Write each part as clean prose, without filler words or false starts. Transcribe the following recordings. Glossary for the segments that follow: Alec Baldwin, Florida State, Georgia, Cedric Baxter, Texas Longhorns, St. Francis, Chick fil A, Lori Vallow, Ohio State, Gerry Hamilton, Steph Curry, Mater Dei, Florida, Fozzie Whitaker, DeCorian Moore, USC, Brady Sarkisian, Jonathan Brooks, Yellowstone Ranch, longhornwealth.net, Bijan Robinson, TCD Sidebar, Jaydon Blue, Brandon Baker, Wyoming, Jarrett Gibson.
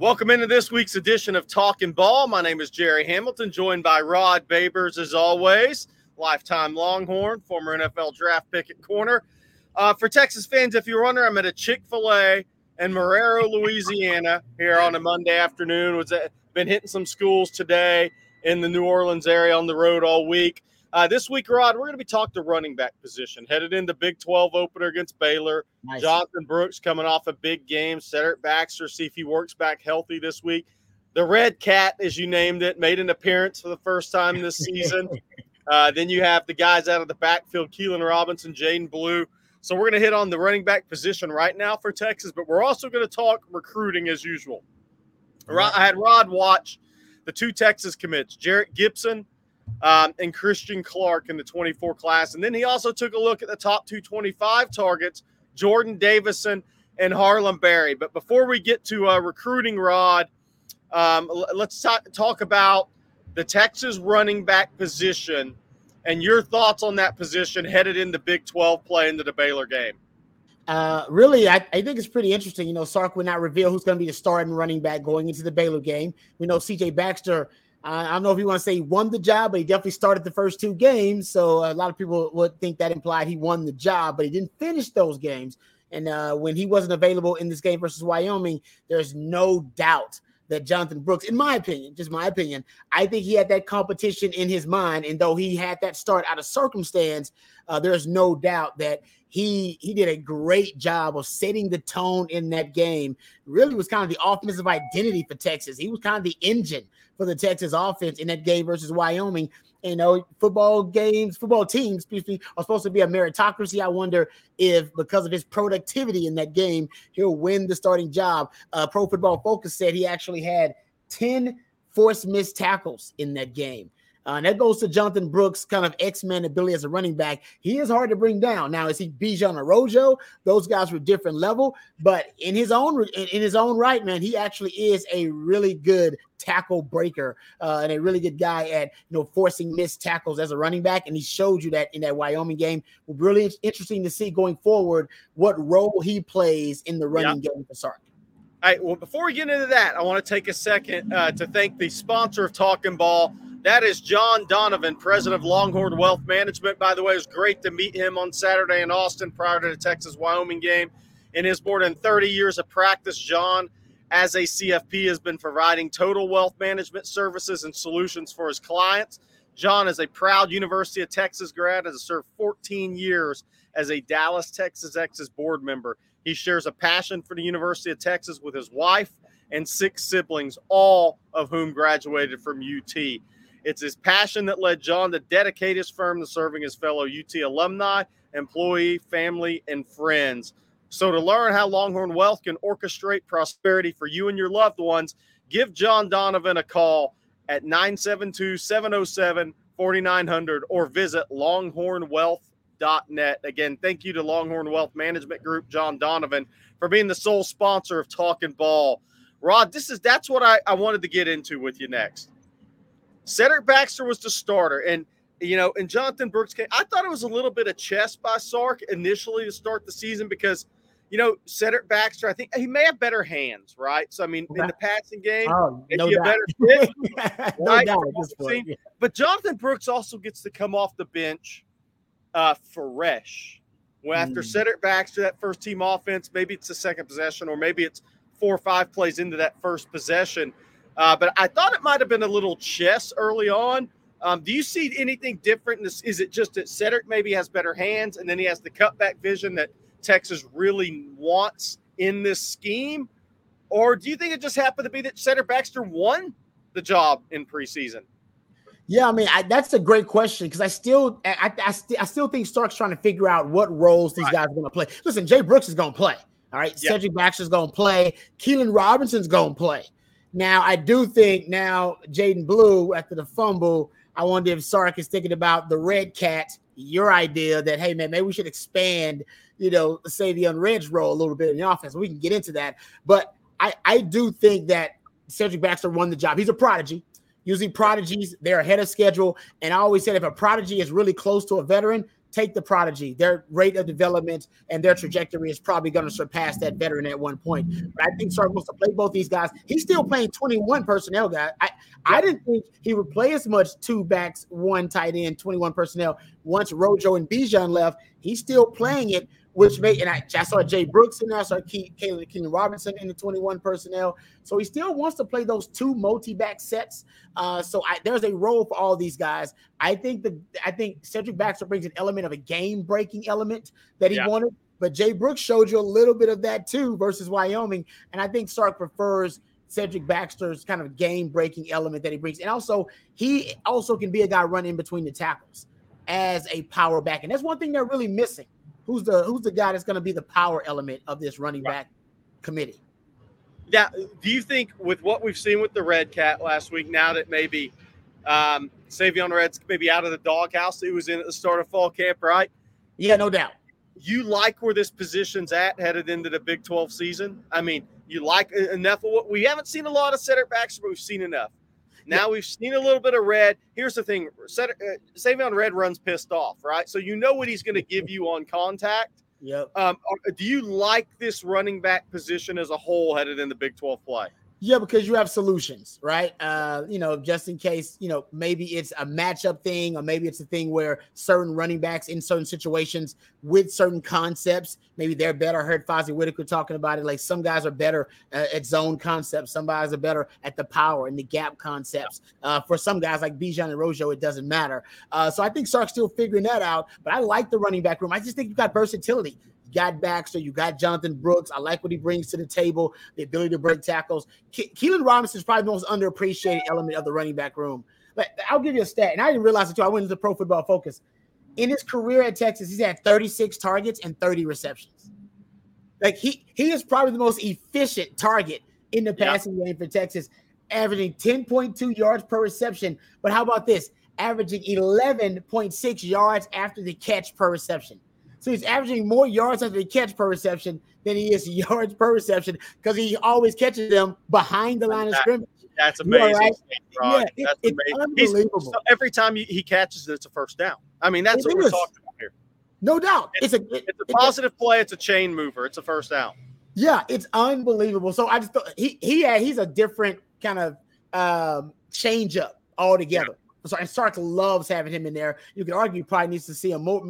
Welcome into this week's edition of Talkin' Ball. My name is Gerry Hamilton, joined by Rod Babers, as always, lifetime Longhorn, former NFL draft pick at corner. For Texas fans, if you're wondering, I'm at a Chick fil A in Marrero, Louisiana, here on a Monday afternoon. Been hitting some schools today in the New Orleans area on the road all week. This week, Rod, we're going to be talking the running back position, headed into Big 12 opener against Baylor. Nice. Jonathan Brooks coming off a big game. Cedric Baxter, see if he works back healthy this week. The Red Cat, as you named it, made an appearance for the first time this season. Then you have the guys out of the backfield, Keilan Robinson, Jaydon Blue. So we're going to hit on the running back position right now for Texas, but we're also going to talk recruiting as usual. I had Rod watch the two Texas commits, Jarrett Gibson, and Christian Clark in the 24 class. And then he also took a look at the top 225 targets, Jordan Davison and Harlan Berry. But before we get to recruiting, Rod, let's talk about the Texas running back position and your thoughts on that position headed into Big 12 play into the Baylor game. Really, I think it's pretty interesting. You know, Sark would not reveal who's going to be the starting running back going into the Baylor game. We know C.J. Baxter – I don't know if you want to say he won the job, but he definitely started the first two games. So a lot of people would think that implied he won the job, but he didn't finish those games. And when he wasn't available in this game versus Wyoming, there's no doubt that Jonathan Brooks, in my opinion, just my opinion, I think he had that competition in his mind. And though he had that start out of circumstance, there's no doubt that he did a great job of setting the tone in that game. Really was kind of the offensive identity for Texas. He was kind of the engine for the Texas offense in that game versus Wyoming. You know, football teams are supposed to be a meritocracy. I wonder if because of his productivity in that game, he'll win the starting job. Pro Football Focus said he actually had 10 forced missed tackles in that game. And that goes to Jonathan Brooks' kind of X-Men ability as a running back. He is hard to bring down. Now, is he Bijan or Rojo? Those guys were different level, but in his own right, man, he actually is a really good tackle breaker and a really good guy at, you know, forcing missed tackles as a running back. And he showed you that in that Wyoming game. Really interesting to see going forward what role he plays in the running game for Sark. All right. Well, before we get into that, I want to take a second to thank the sponsor of Talkin' Ball. That is John Donovan, president of Longhorn Wealth Management. By the way, it was great to meet him on Saturday in Austin prior to the Texas-Wyoming game. In his more than 30 years of practice, John, as a CFP, has been providing total wealth management services and solutions for his clients. John is a proud University of Texas grad and has served 14 years as a Dallas, Texas Exes board member. He shares a passion for the University of Texas with his wife and 6 siblings, all of whom graduated from UT. It's his passion that led John to dedicate his firm to serving his fellow UT alumni, employee, family, and friends. So to learn how Longhorn Wealth can orchestrate prosperity for you and your loved ones, give John Donovan a call at 972-707-4900 or visit longhornwealth.net. Again, thank you to Longhorn Wealth Management Group, John Donovan, for being the sole sponsor of Talkin' Ball. Rod, that's what I wanted to get into with you next. Cedric Baxter was the starter, and, you know, and Jonathan Brooks came. I thought it was a little bit of chess by Sark initially to start the season because, you know, Cedric Baxter, I think he may have better hands, right? So, I mean, in the passing game, maybe a better fit. Right? No doubt. But Jonathan Brooks also gets to come off the bench fresh. Well, after Cedric Baxter, that first team offense, maybe it's the second possession or maybe it's 4 or 5 plays into that first possession. But I thought it might have been a little chess early on. Do you see anything different? Is it just that Cedric maybe has better hands and then he has the cutback vision that Texas really wants in this scheme? Or do you think it just happened to be that Cedric Baxter won the job in preseason? Yeah, I mean, that's a great question because I still think Stark's trying to figure out what roles these guys are going to play. Listen, Jay Brooks is going to play, all right? Yeah. Cedric Baxter's going to play. Keilan Robinson's going to play. Now, I do think now Jaydon Blue, after the fumble, I wonder if Sark is thinking about the Red Cat, your idea that, hey, man, maybe we should expand, you know, Savion Red's role a little bit in the offense. We can get into that. But I do think that Cedric Baxter won the job. He's a prodigy. Usually prodigies, they're ahead of schedule. And I always said if a prodigy is really close to a veteran, take the prodigy. Their rate of development and their trajectory is probably going to surpass that veteran at one point. But I think Sark wants to play both these guys. He's still playing 21 personnel, guys. I didn't think he would play as much two backs, one tight end, 21 personnel. Once Rojo and Bijan left, he's still playing it, which made – and I saw Jay Brooks in there. I saw Keilan Robinson in the 21 personnel. So he still wants to play those two multi-back sets. So there's a role for all these guys. I think Cedric Baxter brings an element of a game-breaking element that he wanted. But Jay Brooks showed you a little bit of that too versus Wyoming. And I think Sark prefers – Cedric Baxter's kind of game-breaking element that he brings. And also, he also can be a guy running in between the tackles as a power back. And that's one thing they're really missing. Who's the guy that's going to be the power element of this running back committee? Now, do you think with what we've seen with the Red Cat last week, now that maybe Savion Red's maybe out of the doghouse he was in at the start of fall camp, right? Yeah, no doubt. You like where this position's at headed into the Big 12 season? I mean, you like enough of what we haven't seen a lot of Cedric Baxter, but we've seen enough. Now we've seen a little bit of Red. Here's the thing. Savion Red runs pissed off, right? So you know what he's going to give you on contact. Yep. Do you like this running back position as a whole headed into Big 12 play? Yeah, because you have solutions, right? Just in case, maybe it's a matchup thing, or maybe it's a thing where certain running backs in certain situations with certain concepts, maybe they're better. I heard Fozzie Whitaker talking about it. Like some guys are better at zone concepts. Some guys are better at the power and the gap concepts. For some guys like Bijan and Rojo, it doesn't matter. So I think Sark's still figuring that out. But I like the running back room. I just think you've got versatility. Got Baxter, you got Jonathan Brooks. I like what he brings to the table, the ability to break tackles. Keilan Robinson is probably the most underappreciated element of the running back room. But I'll give you a stat, and I didn't realize it too. I went into Pro Football Focus. In his career at Texas, he's had 36 targets and 30 receptions. Like he is probably the most efficient target in the passing game for Texas, averaging 10.2 yards per reception. But how about this? Averaging 11.6 yards after the catch per reception. So he's averaging more yards after the catch per reception than he is yards per reception because he always catches them behind the line of scrimmage. That's amazing. You know, right? Yeah, it's unbelievable. So every time he catches it, it's a first down. I mean, that's what we're talking about here. No doubt. It's a positive play. It's a chain mover. It's a first down. Yeah, it's unbelievable. So I just thought he's a different kind of change-up altogether. Yeah. And Sark loves having him in there. You could argue he probably needs to see him more.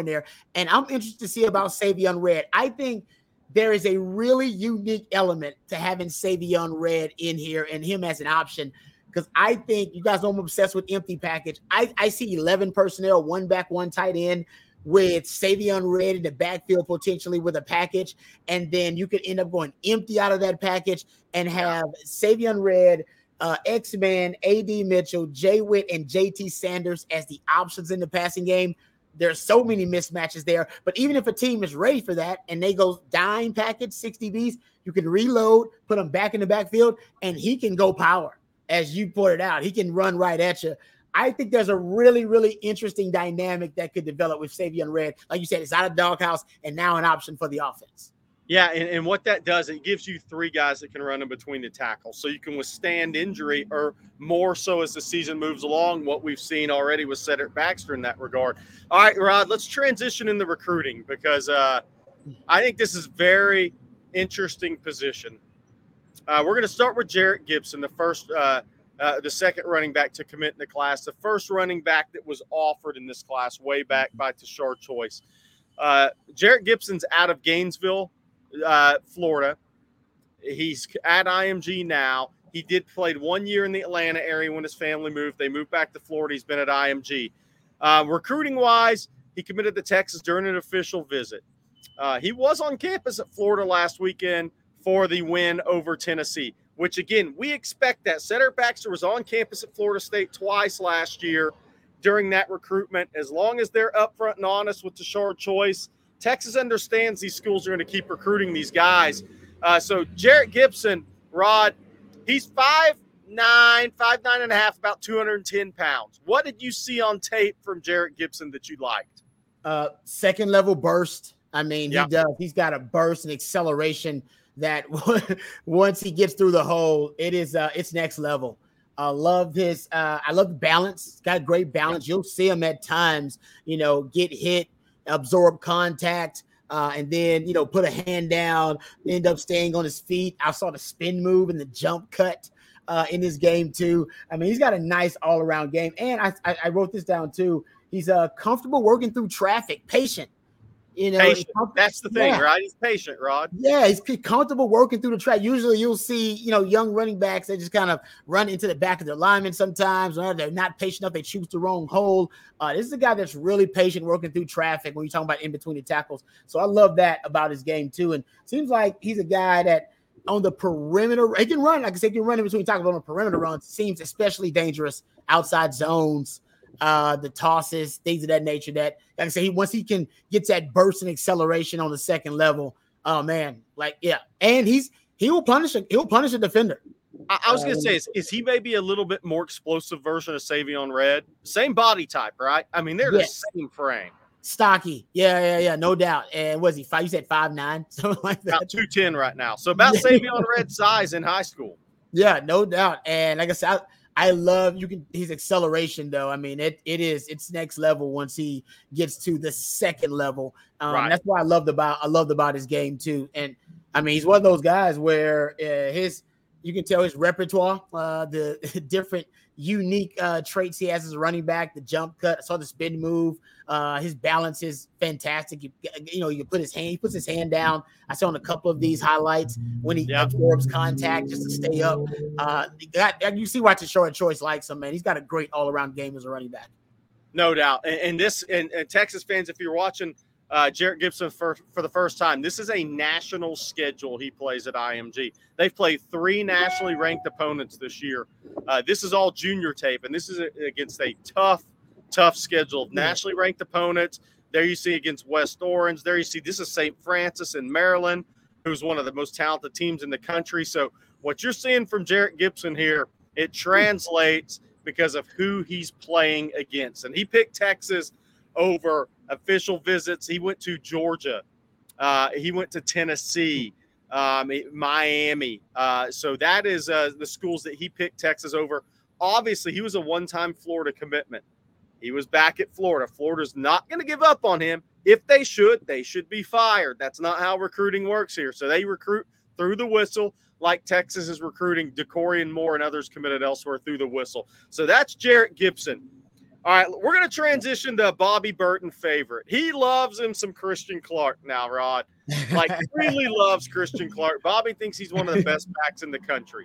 In there, and I'm interested to see about Savion Red. I think there is a really unique element to having Savion Red in here and him as an option because I think you guys know I'm obsessed with empty package. I see 11 personnel, one back, one tight end, with Savion Red in the backfield potentially with a package, and then you could end up going empty out of that package and have Savion Red. X-Man, A.D. Mitchell, Jay Witt, and J.T. Sanders as the options in the passing game. There's so many mismatches there. But even if a team is ready for that and they go dime package, 6 DBs, you can reload, put them back in the backfield, and he can go power, as you pointed out. He can run right at you. I think there's a really, really interesting dynamic that could develop with Savion Red. Like you said, it's out of doghouse and now an option for the offense. Yeah, and what that does, it gives you three guys that can run in between the tackles. So you can withstand injury or more so as the season moves along, what we've seen already with Cedric Baxter in that regard. All right, Rod, let's transition into recruiting because I think this is very interesting position. We're going to start with Jarrett Gibson, the second running back to commit in the class, the first running back that was offered in this class way back by Tashard Choice. Jarrett Gibson's out of Gainesville, Florida. He's at IMG now. He played 1 year in the Atlanta area when his family moved. They moved back to Florida. He's been at IMG. Recruiting-wise, he committed to Texas during an official visit. He was on campus at Florida last weekend for the win over Tennessee, which, again, we expect that. Cedric Baxter was on campus at Florida State twice last year during that recruitment. As long as they're upfront and honest with Tashard Choice, Texas understands these schools are going to keep recruiting these guys. So Jarrett Gibson, Rod, he's 5'9", 5'9" and a half, about 210 pounds. What did you see on tape from Jarrett Gibson that you liked? Second level burst. I mean, he does. He's got a burst and acceleration that once he gets through the hole, it's next level. I love his, I love the balance. He's got great balance. You'll see him at times, you know, get hit, absorb contact, and then, you know, put a hand down, end up staying on his feet. I saw the spin move and the jump cut in this game too. I mean, he's got a nice all around game. And I wrote this down too. He's comfortable working through traffic, patient. You know, that's the thing, right? He's patient, Rod. Yeah, he's comfortable working through the track. Usually you'll see, you know, young running backs that just kind of run into the back of their linemen sometimes. Or they're not patient enough. They choose the wrong hole. This is a guy that's really patient working through traffic when you're talking about in between the tackles. So I love that about his game, too. And it seems like he's a guy that on the perimeter, he can run. Like I said, he can run in between tackles on the perimeter runs. Seems especially dangerous outside zones. The tosses, things of that nature that, like I say, once he can get that burst and acceleration on the second level, oh man, like, yeah. And he'll punish a defender. I was going to say is he maybe a little bit more explosive version of Savion Red, same body type, right? I mean, they're the same frame. Stocky. Yeah. No doubt. And was he 5'9", something like that. About 210 right now. So about Savion Red size in high school. Yeah, no doubt. And like I said, I love his acceleration though. I mean, it's next level once he gets to the second level. Right. That's why I loved about his game too. And I mean, he's one of those guys where you can tell his repertoire, the different unique traits he has as a running back, the jump cut, I saw the spin move, his balance is fantastic. You can put his hand down. I saw in a couple of these highlights when he absorbs contact just to stay up. You see why Tashard Choice likes him, man. He's got a great all-around game as a running back. No doubt. And Texas fans, if you're watching Jarrett Gibson for the first time. This is a national schedule he plays at IMG. They've played 3 nationally ranked opponents this year. This is all junior tape, and this is against a tough schedule of nationally ranked opponents. There you see against West Orange. There you see this is St. Francis in Maryland, who's one of the most talented teams in the country. So what you're seeing from Jarrett Gibson here, it translates because of who he's playing against. And he picked Texas over official visits. He went to Georgia. He went to Tennessee, Miami. So that is the schools that he picked Texas over. Obviously, he was a one-time Florida commitment. He was back at Florida. Florida's not going to give up on him. If they should be fired. That's not how recruiting works here. So they recruit through the whistle like Texas is recruiting DeCorian Moore and others committed elsewhere through the whistle. So that's Jarrett Gibson. All right, we're going to transition to Bobby Burton favorite. He loves him some Christian Clark now, Rod. Like, really loves Christian Clark. Bobby thinks he's one of the best backs in the country.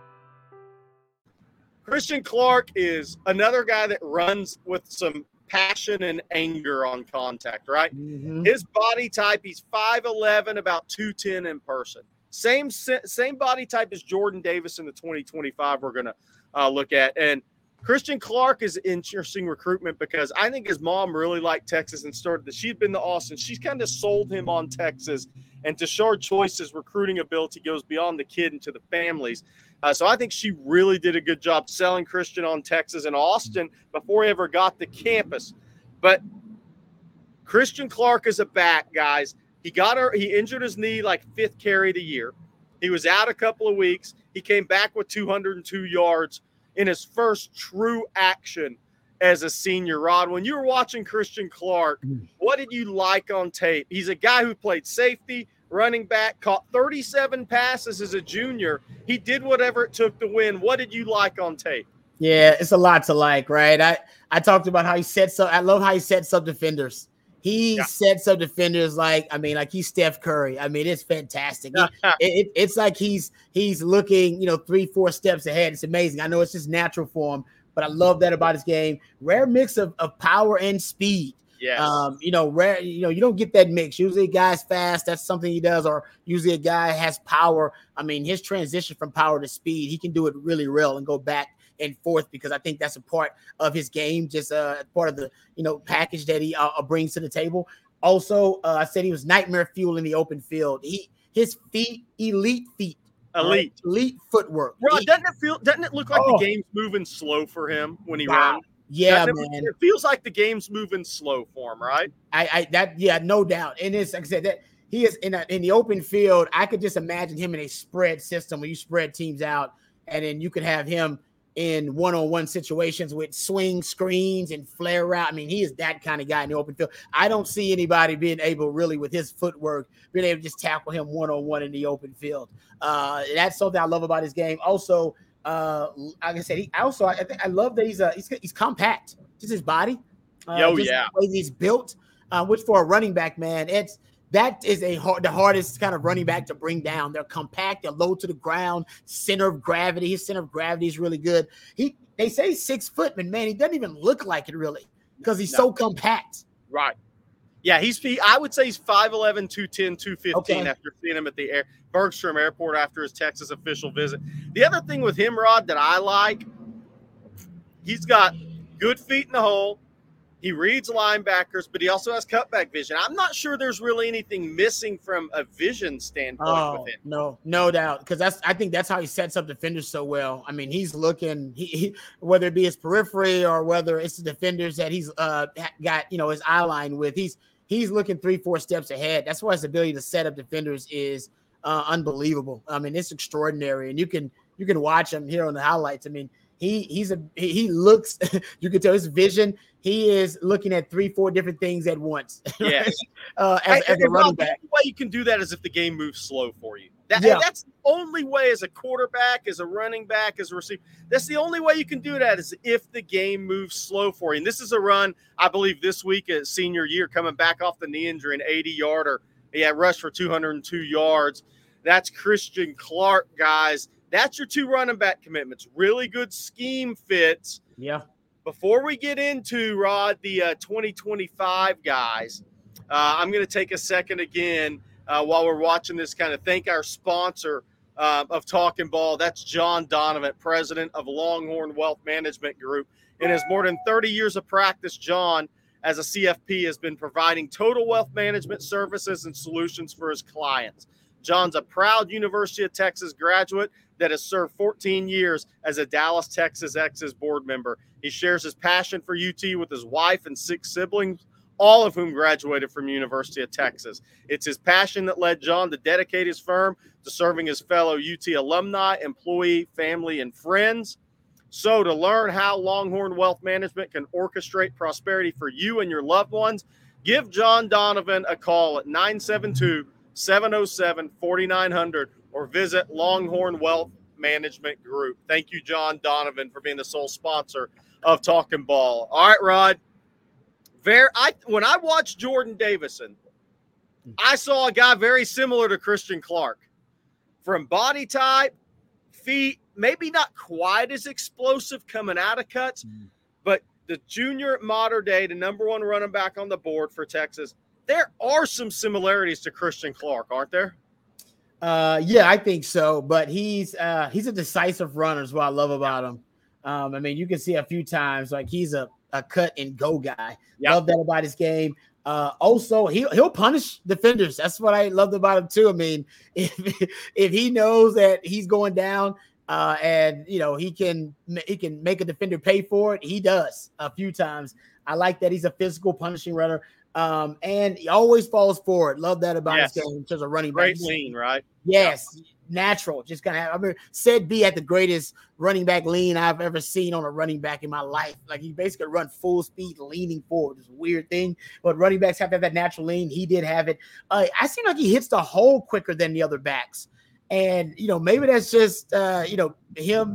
Christian Clark is another guy that runs with some passion and anger on contact, right? Mm-hmm. His body type, he's 5'11", about 210 in person. Same body type as Jordan Davison, the 2025 we're going to look at. And Christian Clark is an interesting recruitment because I think his mom really liked Texas and she'd been to Austin. She's kind of sold him on Texas. And Tashard Choice's recruiting ability goes beyond the kid and to the families. So I think she really did a good job selling Christian on Texas and Austin before he ever got to campus. But Christian Clark is a back, guys. He injured his knee like fifth carry of the year. He was out a couple of weeks. He came back with 202 yards in his first true action as a senior. Rod, when you were watching Christian Clark, what did you like on tape? He's a guy who played safety, running back, caught 37 passes as a junior. He did whatever it took to win. What did you like on tape? Yeah, it's a lot to like, right? I talked about how he sets up. I love how he sets up defenders. He sets up defenders like he's Steph Curry. I mean, it's fantastic. It's like he's looking, 3-4 steps ahead. It's amazing. I know it's just natural for him, but I love that about his game. Rare mix of power and speed. Yes. Rare. You don't get that mix. Usually a guy's fast. That's something he does. Or usually a guy has power. I mean, his transition from power to speed, he can do it really well and go back and forth, because I think that's a part of his game, just part of the package that he brings to the table. Also, I said he was nightmare fuel in the open field. His feet, elite feet. Elite. Right? Elite footwork. Bro, doesn't it look like the game's moving slow for him when he runs? Yeah, man. It feels like the game's moving slow for him, right? No doubt. And it's like I said, that he is in the open field. I could just imagine him in a spread system where you spread teams out, and then you could have him in one-on-one situations with swing screens and flare route. I mean, he is that kind of guy in the open field. I don't see anybody being able, really, with his footwork, being able to just tackle him one-on-one in the open field. That's something I love about his game. Also, like I said, I love that he's compact. Just his body. The way he's built, which for a running back, man, that is the hardest kind of running back to bring down. They're compact, they're low to the ground, center of gravity. His center of gravity is really good. They say he's 6 foot, but man, he doesn't even look like it really, because he's so compact. Right. Yeah, I would say he's 5'11", 210, 215 after seeing him at the Bergstrom Airport after his Texas official visit. The other thing with him, Rod, that I like, he's got good feet in the hole. He reads linebackers, but he also has cutback vision. I'm not sure there's really anything missing from a vision standpoint with him. No doubt, because I think that's how he sets up defenders so well. I mean, he's looking, he whether it be his periphery or whether it's the defenders that he's got, his eye line with. He's looking 3-4 steps ahead. That's why his ability to set up defenders is unbelievable. I mean, it's extraordinary, and you can watch him here on the highlights. I mean, he looks. You can tell his vision. He is looking at 3-4 different things at once. Yes. as a running back. The way you can do that is if the game moves slow for you. That's the only way, as a quarterback, as a running back, as a receiver. That's the only way you can do that, is if the game moves slow for you. And this is a run, I believe, this week at senior year, coming back off the knee injury, an 80-yarder. He had rushed for 202 yards. That's Christian Clark, guys. That's your two running back commitments. Really good scheme fits. Yeah. Before we get into, Rod, the 2025 guys, I'm going to take a second again while we're watching this, kind of thank our sponsor of Talkin' Ball. That's John Donovan, president of Longhorn Wealth Management Group. In his more than 30 years of practice, John, as a CFP, has been providing total wealth management services and solutions for his clients. John's a proud University of Texas graduate that has served 14 years as a Dallas, Texas X's board member. He shares his passion for UT with his wife and 6 siblings, all of whom graduated from University of Texas. It's his passion that led John to dedicate his firm to serving his fellow UT alumni, employee, family, and friends. So to learn how Longhorn Wealth Management can orchestrate prosperity for you and your loved ones, give John Donovan a call at 972-707-4900. Or visit Longhorn Wealth Management Group. Thank you, John Donovan, for being the sole sponsor of Talkin' Ball. All right, Rod. When I watched Jordan Davison, I saw a guy very similar to Christian Clark. From body type, feet, maybe not quite as explosive coming out of cuts, but the junior at Mater Dei, the number one running back on the board for Texas, there are some similarities to Christian Clark, aren't there? Yeah, I think so. But he's a decisive runner is what I love about him. I mean, you can see a few times, like, he's a cut and go guy. Yep. Love that about his game. Also, he'll punish defenders. That's what I loved about him too. I mean, if he knows that he's going down, and he can make a defender pay for it, he does a few times. I like that he's a physical punishing runner. And he always falls forward. Love that about his game in terms of running back. Great lean, right? Yes, yeah. Natural. Just kind of. I mean, said be at the greatest running back lean I've ever seen on a running back in my life. Like, he basically run full speed, leaning forward. It's a weird thing, but running backs have to have that natural lean. He did have it. I seem like he hits the hole quicker than the other backs, and maybe that's just him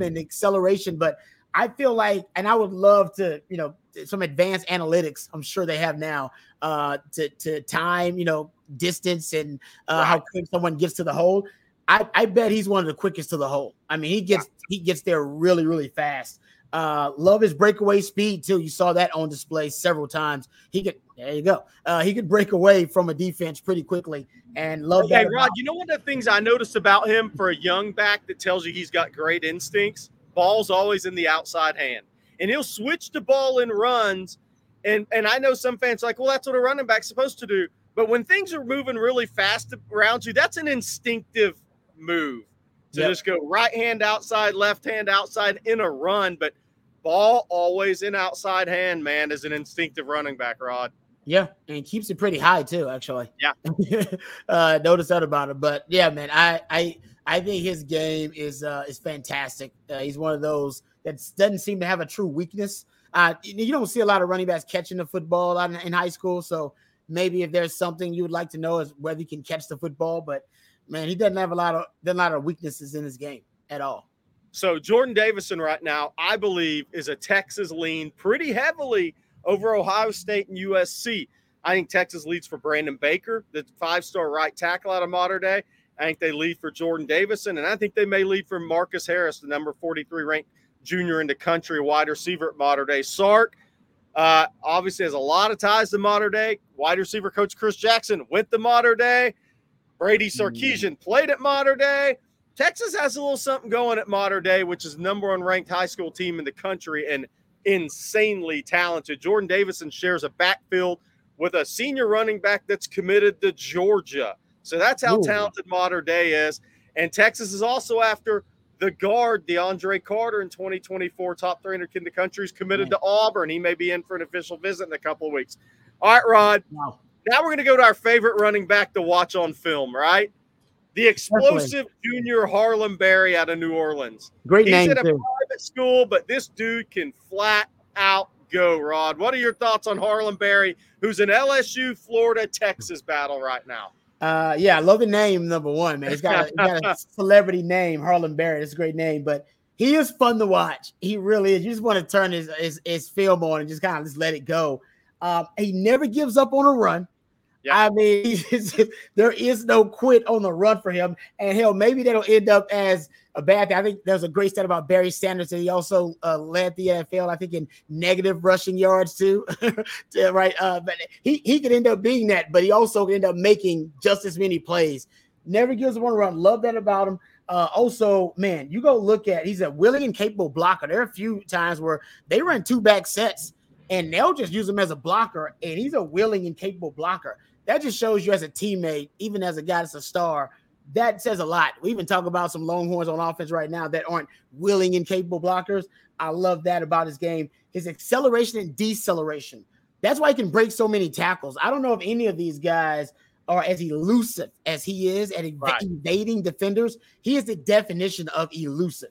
and acceleration, but. I feel like, and I would love to, you know, some advanced analytics I'm sure they have now to time, you know, distance and how quick someone gets to the hole. I bet he's one of the quickest to the hole. I mean, he gets there really, really fast. Love his breakaway speed too. You saw that on display several times. He could break away from a defense pretty quickly. And love that. Hey, Rod, you know one of the things I noticed about him for a young back that tells you he's got great instincts? Ball's always in the outside hand. And he'll switch the ball in runs. And I know some fans are like, well, that's what a running back's supposed to do. But when things are moving really fast around you, that's an instinctive move. So just go right hand outside, left hand outside in a run. But ball always in outside hand, man, is an instinctive running back, Rod. Yeah, and keeps it pretty high too, actually. Yeah, notice that about him. But yeah, man, I think his game is fantastic. He's one of those that doesn't seem to have a true weakness. You don't see a lot of running backs catching the football in high school. So maybe if there's something you would like to know is whether you can catch the football, but man, he doesn't have a lot of weaknesses in his game at all. So Jordan Davison right now, I believe, is a Texas lean pretty heavily over Ohio State and USC. I think Texas leads for Brandon Baker, the five-star right tackle out of Mater Dei. I think they lead for Jordan Davison, and I think they may lead for Marcus Harris, the number 43 ranked junior in the country, wide receiver at Mater Dei. Sark obviously has a lot of ties to Mater Dei. Wide receiver coach Chris Jackson went to Mater Dei. Brady Sarkisian played at Mater Dei. Texas has a little something going at Mater Dei, which is number one ranked high school team in the country and insanely talented. Jordan Davison shares a backfield with a senior running back that's committed to Georgia. So that's how talented Mater Dei is. And Texas is also after the guard, DeAndre Carter, in 2024, top 300 in the country, is committed to Auburn. He may be in for an official visit in a couple of weeks. All right, Rod. Wow. Now we're going to go to our favorite running back to watch on film, right? The explosive junior Harlan Berry out of New Orleans. Great name, too. He's at a private school, but this dude can flat out go, Rod. What are your thoughts on Harlan Berry, who's an LSU, Florida, Texas battle right now? I love the name, number one, man. He's got a celebrity name, Harlan Berry. It's a great name, but he is fun to watch. He really is. You just want to turn his film on and just kind of just let it go. He never gives up on a run. Yeah. I mean, there is no quit on the run for him. And, hell, maybe that'll end up as a bad thing. I think there's a great stat about Barry Sanders, and he also led the NFL, I think, in negative rushing yards, too. Right? But he could end up being that, but he also could end up making just as many plays. Never gives one run. Love that about him. Also, man, you go look at – he's a willing and capable blocker. There are a few times where they run two-back sets, and they'll just use him as a blocker, and he's a willing and capable blocker. That just shows you as a teammate, even as a guy that's a star, that says a lot. We even talk about some Longhorns on offense right now that aren't willing and capable blockers. I love that about his game. His acceleration and deceleration. That's why he can break so many tackles. I don't know if any of these guys are as elusive as he is at evading defenders. He is the definition of elusive.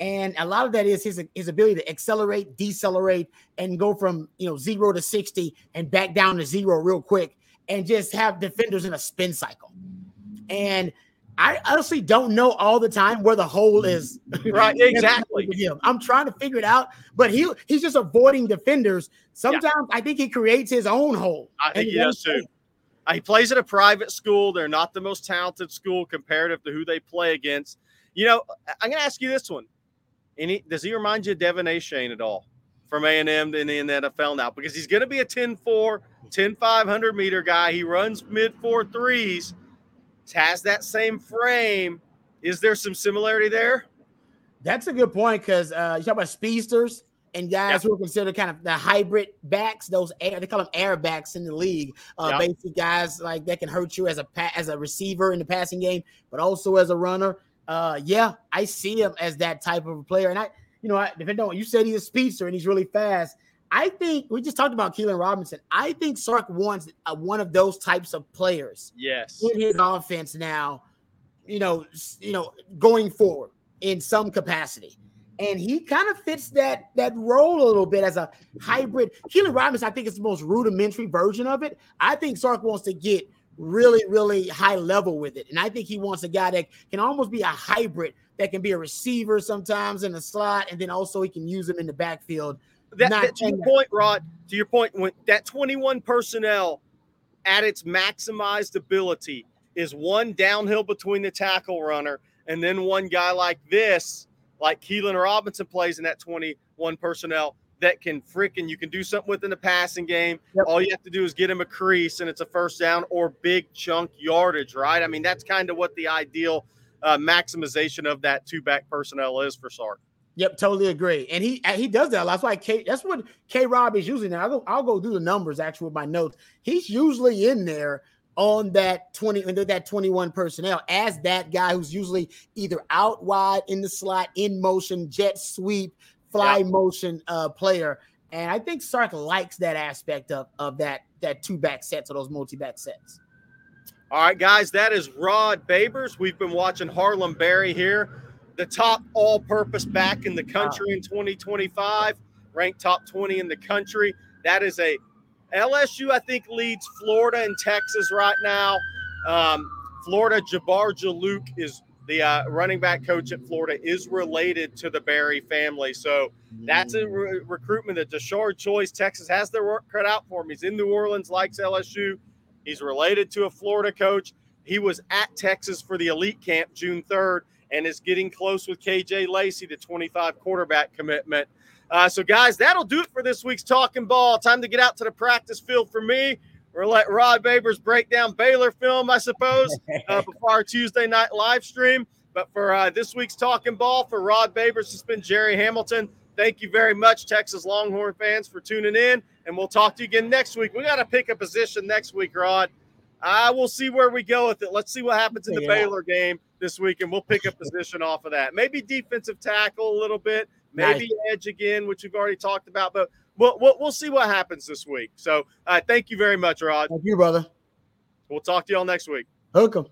And a lot of that is his ability to accelerate, decelerate, and go from 0 to 60 and back down to 0 real quick, and just have defenders in a spin cycle. And I honestly don't know all the time where the hole is. Right, exactly. I'm trying to figure it out, but he's just avoiding defenders. Sometimes I think he creates his own hole. I think he does too. He plays at a private school. They're not the most talented school comparative to who they play against. I'm going to ask you this one. Does he remind you of Devin A. Shane at all? From A&M in the NFL now, because he's going to be a 10-4, 10-500 meter guy. He runs mid-4 threes, has that same frame. Is there some similarity there? That's a good point, because you talk about speedsters and guys who are considered kind of the hybrid backs. They call them air backs in the league. Basic guys like that can hurt you as a receiver in the passing game, but also as a runner. I see him as that type of a player, and you said he's a speedster and he's really fast. I think we just talked about Keilan Robinson. I think Sark wants one of those types of players. Yes, in his offense now, going forward in some capacity, and he kind of fits that role a little bit as a hybrid. Keilan Robinson, I think, is the most rudimentary version of it. I think Sark wants to get really, really high level with it, and I think he wants a guy that can almost be a hybrid that can be a receiver sometimes in the slot, and then also he can use him in the backfield. To your point, Rod, when that 21 personnel at its maximized ability is one downhill between the tackle runner and then one guy like this, like Keilan Robinson plays in that 21 personnel that can you can do something with in the passing game. Yep. All you have to do is get him a crease and it's a first down or big chunk yardage, right? I mean, that's kind of what the ideal maximization of that two-back personnel is for Sark. Yep, totally agree. And he does that. That's why that's what K-Rob is usually now. I'll go do the numbers actually with my notes. He's usually in there on that 21 personnel as that guy who's usually either out wide in the slot, in motion, jet sweep, fly motion player. And I think Sark likes that aspect of that two-back sets or those multi-back sets. All right, guys, that is Rod Babers. We've been watching Harlan Berry here, the top all-purpose back in the country in 2025, ranked top 20 in the country. That is LSU, I think, leads Florida and Texas right now. Florida, Jabbar Jaluk is the running back coach at Florida, is related to the Berry family. So that's a recruitment that Tashard Choice, Texas, has their work cut out for him. He's in New Orleans, likes LSU. He's related to a Florida coach. He was at Texas for the elite camp June 3rd and is getting close with KJ Lacey, the 25 quarterback commitment. So, guys, that'll do it for this week's Talking Ball. Time to get out to the practice field for me. We'll let Rod Babers break down Baylor film, I suppose, before our Tuesday night live stream. But for this week's Talking Ball, for Rod Babers, it's been Gerry Hamilton. Thank you very much, Texas Longhorn fans, for tuning in, and we'll talk to you again next week. We got to pick a position next week, Rod. We'll see where we go with it. Let's see what happens in the Baylor game this week, and we'll pick a position off of that. Maybe defensive tackle a little bit. Maybe edge again, which we've already talked about, but we'll see what happens this week. So thank you very much, Rod. Thank you, brother. We'll talk to you all next week. Hook 'em.